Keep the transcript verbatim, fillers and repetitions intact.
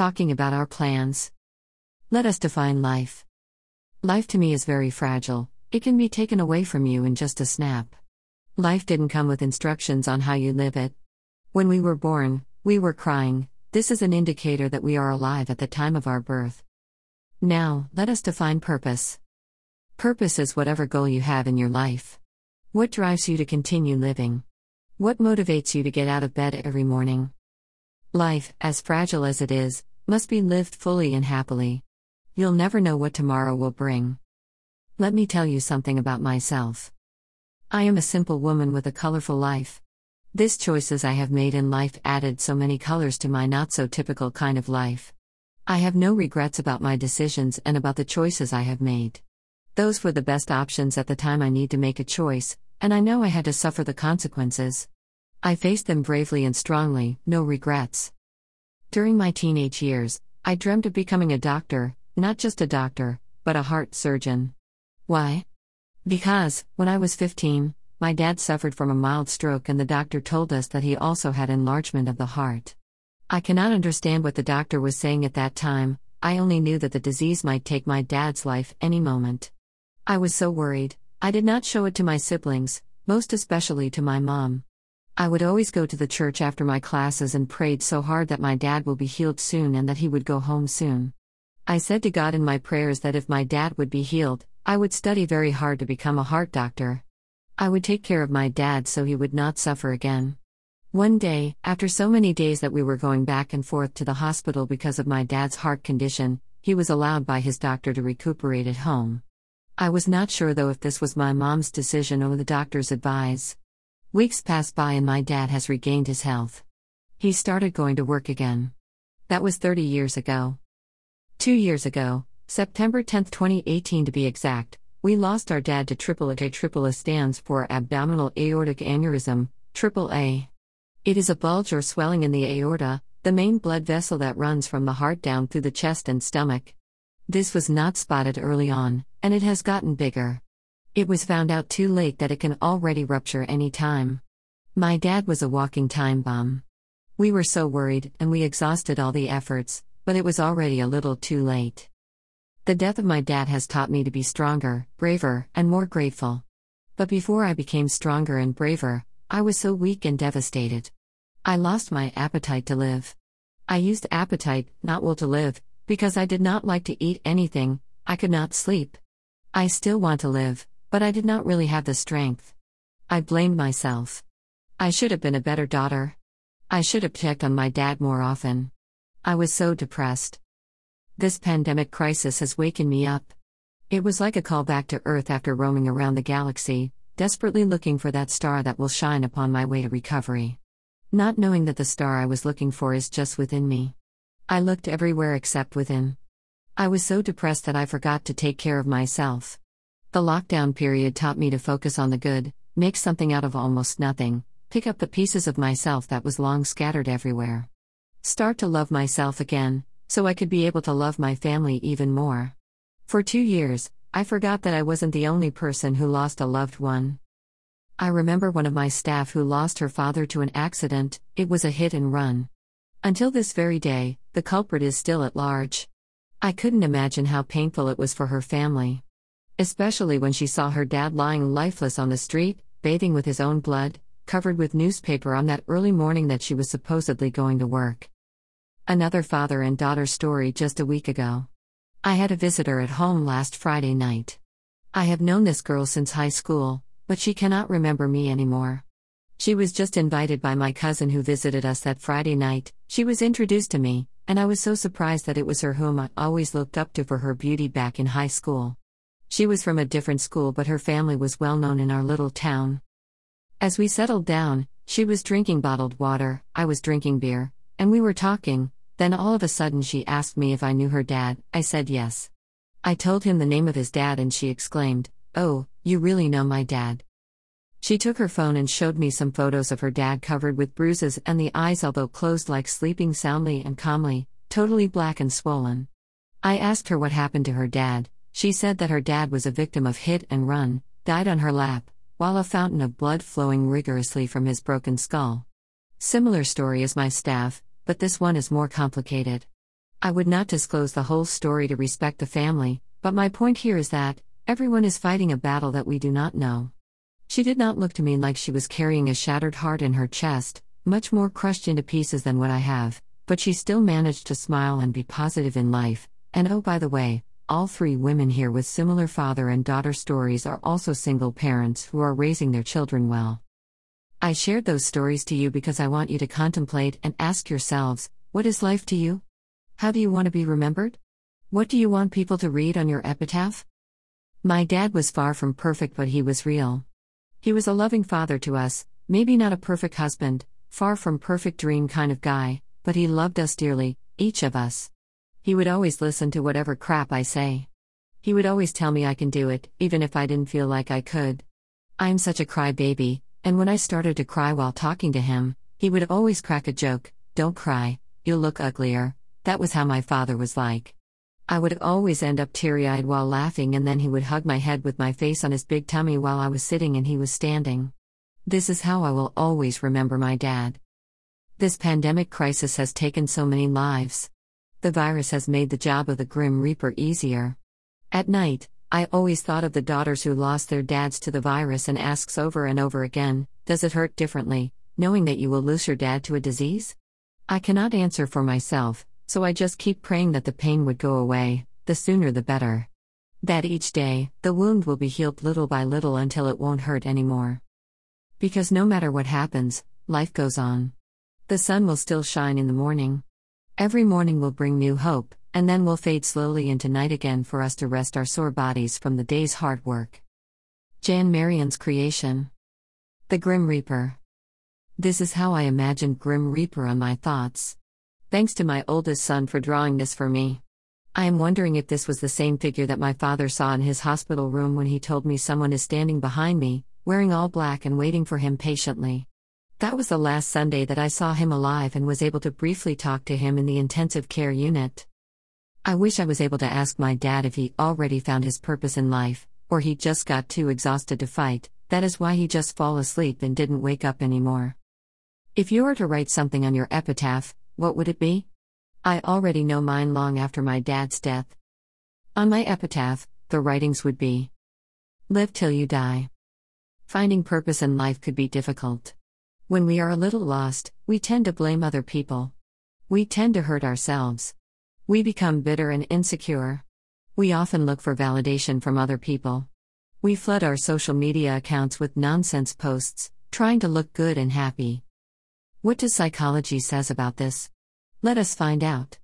talking about our plans. Let us define life. Life to me is very fragile. It can be taken away from you in just a snap. Life didn't come with instructions on how you live it. When we were born, we were crying. This is an indicator that we are alive at the time of our birth. Now, let us define purpose. Purpose is whatever goal you have in your life. What drives you to continue living? What motivates you to get out of bed every morning? Life, as fragile as it is, must be lived fully and happily. You'll never know what tomorrow will bring. Let me tell you something about myself. I am a simple woman with a colorful life. These choices I have made in life added so many colors to my not-so-typical kind of life. I have no regrets about my decisions and about the choices I have made. Those were the best options at the time I need to make a choice, and I know I had to suffer the consequences. I faced them bravely and strongly, no regrets. During my teenage years, I dreamt of becoming a doctor, not just a doctor, but a heart surgeon. Why? Because, when I was fifteen, my dad suffered from a mild stroke and the doctor told us that he also had enlargement of the heart. I cannot understand what the doctor was saying at that time. I only knew that the disease might take my dad's life any moment. I was so worried. I did not show it to my siblings, most especially to my mom. I would always go to the church after my classes and prayed so hard that my dad will be healed soon and that he would go home soon. I said to God in my prayers that if my dad would be healed, I would study very hard to become a heart doctor. I would take care of my dad so he would not suffer again. One day, after so many days that we were going back and forth to the hospital because of my dad's heart condition, he was allowed by his doctor to recuperate at home. I was not sure though if this was my mom's decision or the doctor's advice. Weeks passed by and my dad has regained his health. He started going to work again. That was thirty years ago. Two years ago, September tenth, twenty eighteen to be exact, we lost our dad to triple A. triple A stands for Abdominal Aortic Aneurysm, triple A. It is a bulge or swelling in the aorta, the main blood vessel that runs from the heart down through the chest and stomach. This was not spotted early on, and it has gotten bigger. It was found out too late that it can already rupture any time. My dad was a walking time bomb. We were so worried, and we exhausted all the efforts, but it was already a little too late. The death of my dad has taught me to be stronger, braver, and more grateful. But before I became stronger and braver, I was so weak and devastated. I lost my appetite to live. I used appetite, not will to live, because I did not like to eat anything. I could not sleep. I still want to live, but I did not really have the strength. I blamed myself. I should have been a better daughter. I should have checked on my dad more often. I was so depressed. This pandemic crisis has wakened me up. It was like a call back to Earth after roaming around the galaxy, desperately looking for that star that will shine upon my way to recovery. Not knowing that the star I was looking for is just within me. I looked everywhere except within. I was so depressed that I forgot to take care of myself. The lockdown period taught me to focus on the good, make something out of almost nothing, pick up the pieces of myself that was long scattered everywhere. Start to love myself again, so I could be able to love my family even more. For two years, I forgot that I wasn't the only person who lost a loved one. I remember one of my staff who lost her father to an accident. It was a hit and run. Until this very day, the culprit is still at large. I couldn't imagine how painful it was for her family. Especially when she saw her dad lying lifeless on the street, bathing with his own blood, covered with newspaper on that early morning that she was supposedly going to work. Another father and daughter story just a week ago. I had a visitor at home last Friday night. I have known this girl since high school, but she cannot remember me anymore. She was just invited by my cousin who visited us that Friday night. She was introduced to me, and I was so surprised that it was her whom I always looked up to for her beauty back in high school. She was from a different school, but her family was well known in our little town. As we settled down, she was drinking bottled water, I was drinking beer, and we were talking. Then all of a sudden she asked me if I knew her dad. I said yes. I told him the name of his dad and she exclaimed, "Oh, you really know my dad." She took her phone and showed me some photos of her dad covered with bruises and the eyes, although closed, like sleeping soundly and calmly, totally black and swollen. I asked her what happened to her dad. She said that her dad was a victim of hit and run, died on her lap, while a fountain of blood flowing rigorously from his broken skull. Similar story as my staff, but this one is more complicated. I would not disclose the whole story to respect the family, but my point here is that everyone is fighting a battle that we do not know. She did not look to me like she was carrying a shattered heart in her chest, much more crushed into pieces than what I have, but she still managed to smile and be positive in life. And oh, by the way, all three women here with similar father and daughter stories are also single parents who are raising their children well. I shared those stories to you because I want you to contemplate and ask yourselves, what is life to you? How do you want to be remembered? What do you want people to read on your epitaph? My dad was far from perfect, but he was real. He was a loving father to us, maybe not a perfect husband, far from perfect dream kind of guy, but he loved us dearly, each of us. He would always listen to whatever crap I say. He would always tell me I can do it, even if I didn't feel like I could. I'm such a crybaby, and when I started to cry while talking to him, he would always crack a joke, "Don't cry, you'll look uglier." That was how my father was like. I would always end up teary-eyed while laughing, and then he would hug my head with my face on his big tummy while I was sitting and he was standing. This is how I will always remember my dad. This pandemic crisis has taken so many lives. The virus has made the job of the Grim Reaper easier. At night, I always thought of the daughters who lost their dads to the virus and asks over and over again, does it hurt differently, knowing that you will lose your dad to a disease? I cannot answer for myself, so I just keep praying that the pain would go away, the sooner the better. That each day, the wound will be healed little by little until it won't hurt anymore. Because no matter what happens, life goes on. The sun will still shine in the morning. Every morning will bring new hope, and then will fade slowly into night again for us to rest our sore bodies from the day's hard work. Jan Marion's creation. The Grim Reaper. This is how I imagined Grim Reaper on my thoughts. Thanks to my oldest son for drawing this for me. I am wondering if this was the same figure that my father saw in his hospital room when he told me someone is standing behind me, wearing all black and waiting for him patiently. That was the last Sunday that I saw him alive and was able to briefly talk to him in the intensive care unit. I wish I was able to ask my dad if he already found his purpose in life, or he just got too exhausted to fight, that is why he just fell asleep and didn't wake up anymore. If you were to write something on your epitaph, what would it be? I already know mine long after my dad's death. On my epitaph, the writings would be, live till you die. Finding purpose in life could be difficult. When we are a little lost, we tend to blame other people. We tend to hurt ourselves. We become bitter and insecure. We often look for validation from other people. We flood our social media accounts with nonsense posts, trying to look good and happy. What does psychology says about this? Let us find out.